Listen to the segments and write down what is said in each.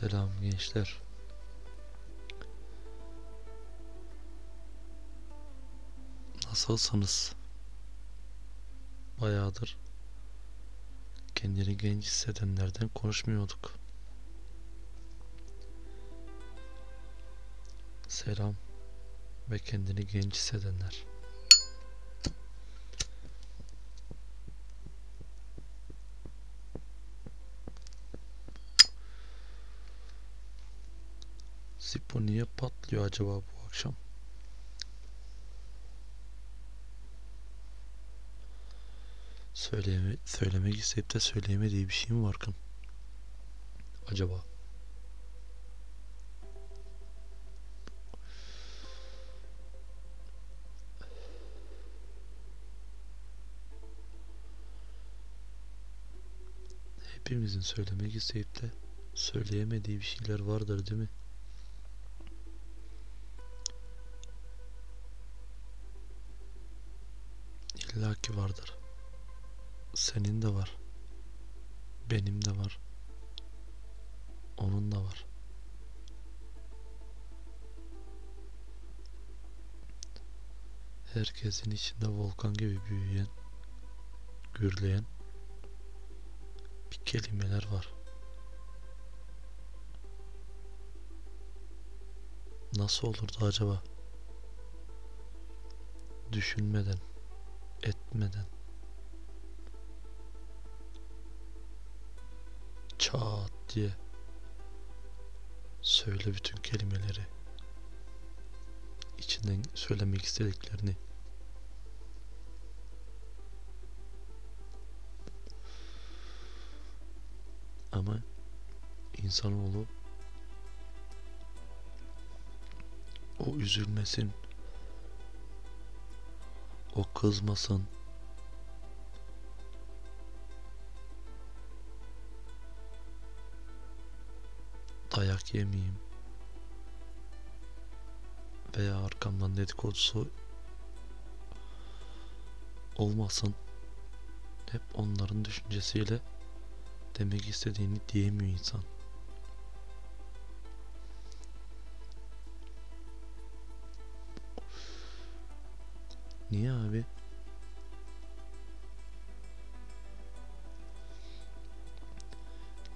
Selam gençler. Nasılsınız? Bayağıdır kendini genç hissedenlerden konuşmuyorduk. Selam ve kendini genç hissedenler. Zippo niye patlıyor acaba bu akşam? Söylemek isteyip de söyleyemediği bir şey mi var kın? Acaba? Hepimizin söylemek isteyip de söyleyemediği bir şeyler vardır, değil mi? İlla ki vardır. Senin de var. Benim de var. Onun da var. Herkesin içinde volkan gibi büyüyen, gürleyen bir kelimeler var. Nasıl olurdu acaba? Düşünmeden, etmeden çat diye söyle bütün kelimeleri, içinden söylemek istediklerini. Ama insanoğlu o üzülmesin, o kızmasın, dayak yemeyeyim veya arkamdan dedikodusu olmasın, hep onların düşüncesiyle demek istediğini diyemiyor insan. Niye abi?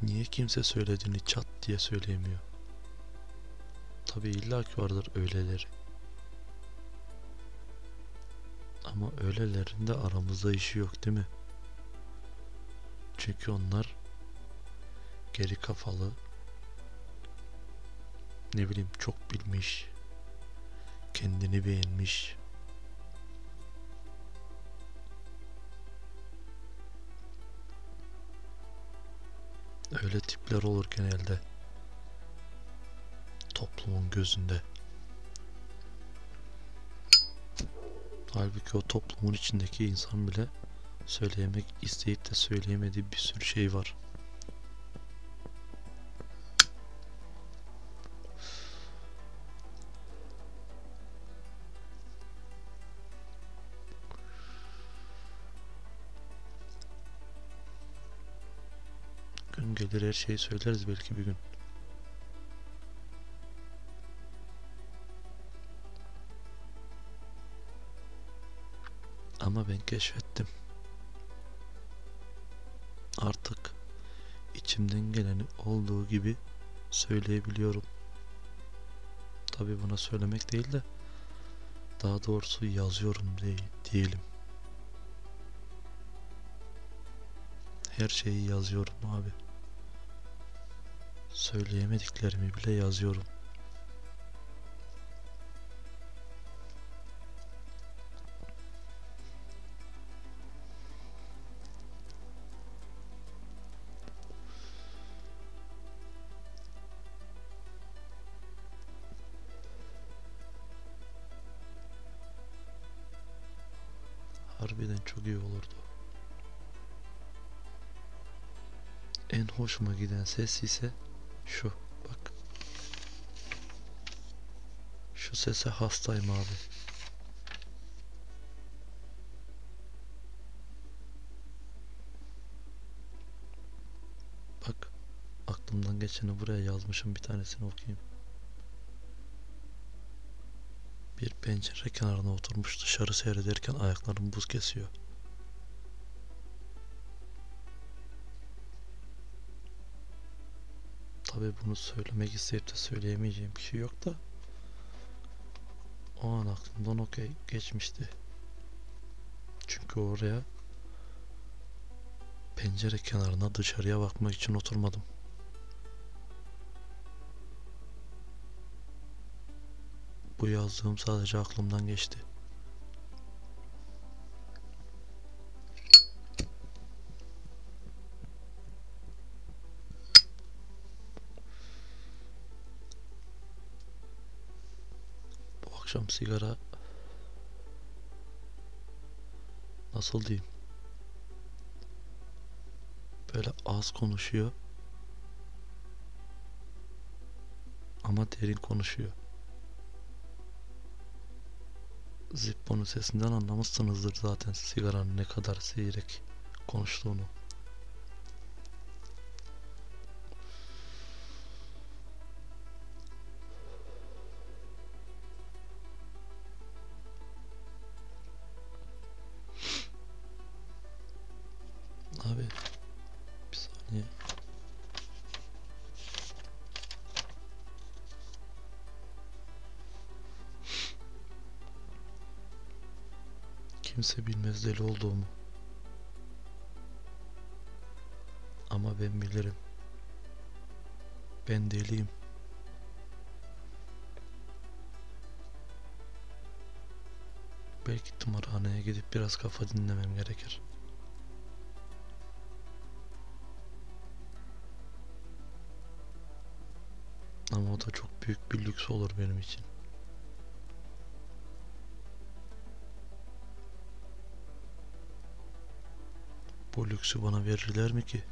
Niye kimse söylediğini çat diye söyleyemiyor? Tabii illaki vardır öyleleri. Ama öylelerin de aramızda işi yok, değil mi? Çünkü onlar geri kafalı, ne bileyim çok bilmiş, kendini beğenmiş, öyle tipler olur genelde toplumun gözünde. Halbuki o toplumun içindeki insan bile söylemek isteyip de söyleyemediği bir sürü şey var. Gelir her şeyi söyleriz belki bir gün. Ama ben keşfettim. Artık içimden geleni olduğu gibi söyleyebiliyorum. Tabii buna söylemek değil de daha doğrusu yazıyorum diyelim. Her şeyi yazıyorum abi. Söyleyemediklerimi bile yazıyorum. Harbiden çok iyi olurdu. En hoşuma giden ses ise şu, bak. Şu sese hastayım abi. Bak, aklımdan geçeni buraya yazmışım, bir tanesini okuyayım. Bir pencere kenarına oturmuş dışarı seyrederken ayaklarım buz kesiyor. Tabii bunu söylemek isteyip de söyleyemeyeceğim kişi yok da o an aklımdan okey geçmişti. Çünkü oraya pencere kenarına dışarıya bakmak için oturmadım. Bu yazdığım sadece aklımdan geçti. Bu akşam sigara, nasıl diyeyim, böyle az konuşuyor ama derin konuşuyor. Zippo'nun sesinden anlamışsınızdır zaten sigaranın ne kadar seyrek konuştuğunu. Abi bir saniye. Kimse bilmez deli olduğumu. Ama ben bilirim. Ben deliyim. Belki tımarhaneye gidip biraz kafa dinlemem gerekir. Ama o da çok büyük bir lüks olur benim için. Bu lüksü bana verirler mi ki?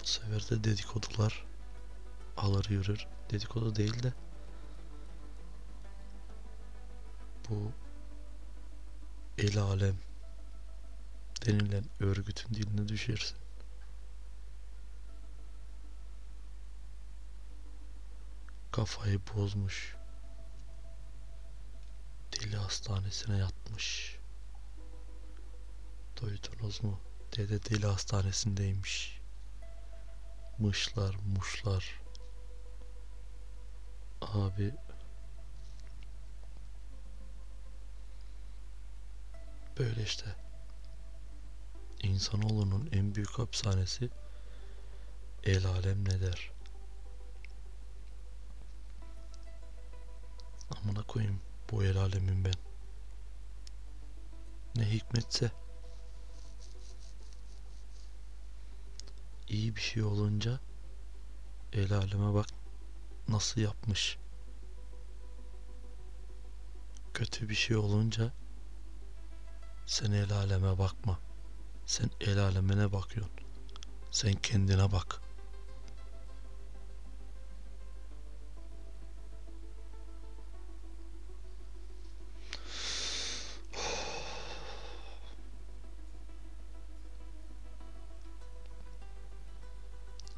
Bu sefer de dedikodular alır yürür. Dedikodu değil de bu el alem denilen örgütün diline düşersin. Kafayı bozmuş, deli hastanesine yatmış. Duydunuz mu? Dede deli hastanesindeymiş. Mışlar muşlar. Abi böyle işte. İnsanoğlunun en büyük hapishanesi el alem ne der? Amına koyayım bu el alemin ben. Ne hikmetse. İyi bir şey olunca el aleme bak nasıl yapmış. Kötü bir şey olunca sen el aleme bakma. Sen el alemine bakıyorsun. Sen kendine bak.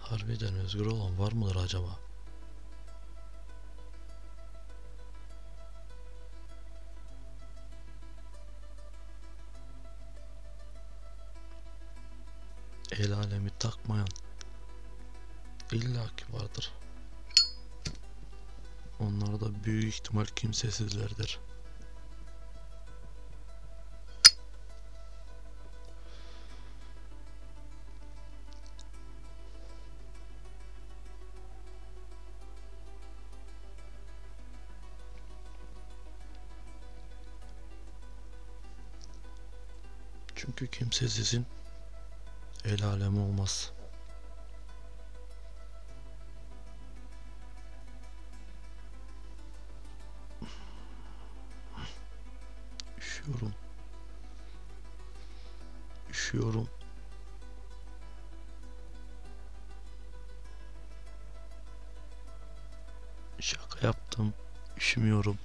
Harbiden özgür olan var mıdır acaba? El alemi takmayan illaki vardır. Onlar da büyük ihtimal kimsesizlerdir. Çünkü kimsesizin el alemi olmaz. Üşüyorum. Üşüyorum. Şaka yaptım. Üşümüyorum.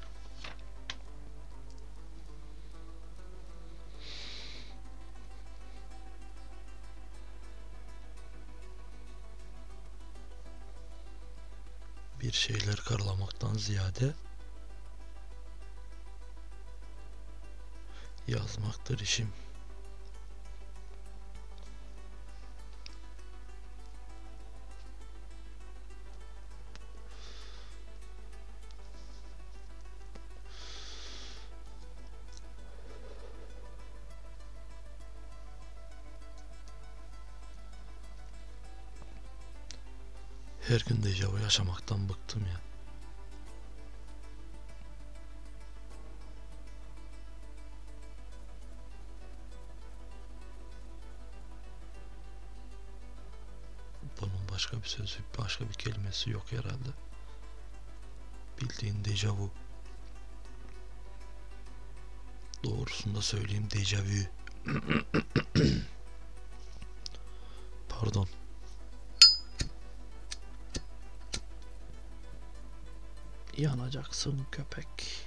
Bir şeyler karalamaktan ziyade yazmaktır işim. Her gün dejavu yaşamaktan bıktım ya. Bunun başka bir sözü, başka bir kelimesi yok herhalde. Bildiğin dejavu. Doğrusunu da söyleyeyim, dejavü. Pardon. Yanacaksın köpek.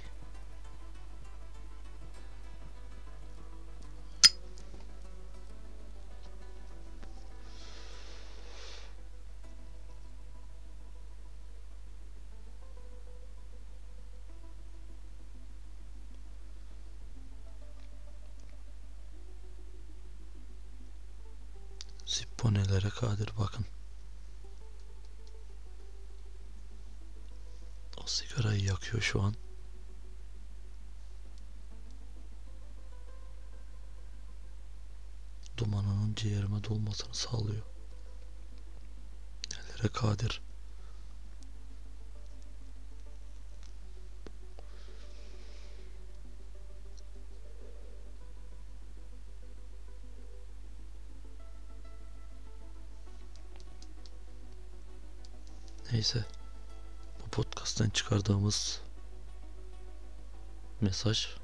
Zipponelere kadir bakın. Sigarayı yakıyor şu an. Dumanının ciğerime dolmasını sağlıyor. Nelere kadir. Neyse. Podcast'tan çıkardığımız mesaj: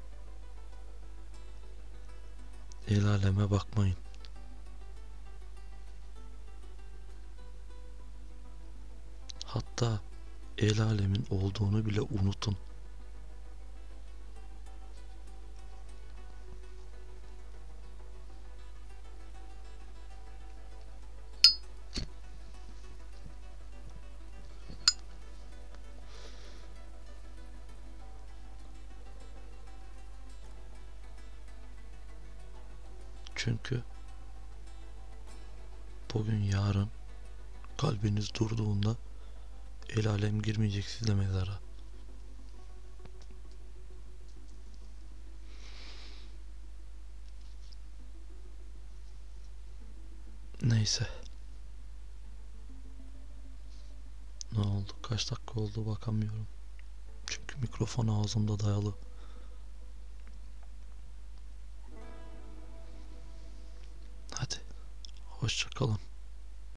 el aleme bakmayın. Hatta el alemin olduğunu bile unutun. Çünkü bugün yarın kalbiniz durduğunda el alem girmeyecek sizle mezara. Neyse. Ne oldu? Kaç dakika oldu bakamıyorum. Çünkü mikrofon ağzımda dayalı. Hoşça kalın.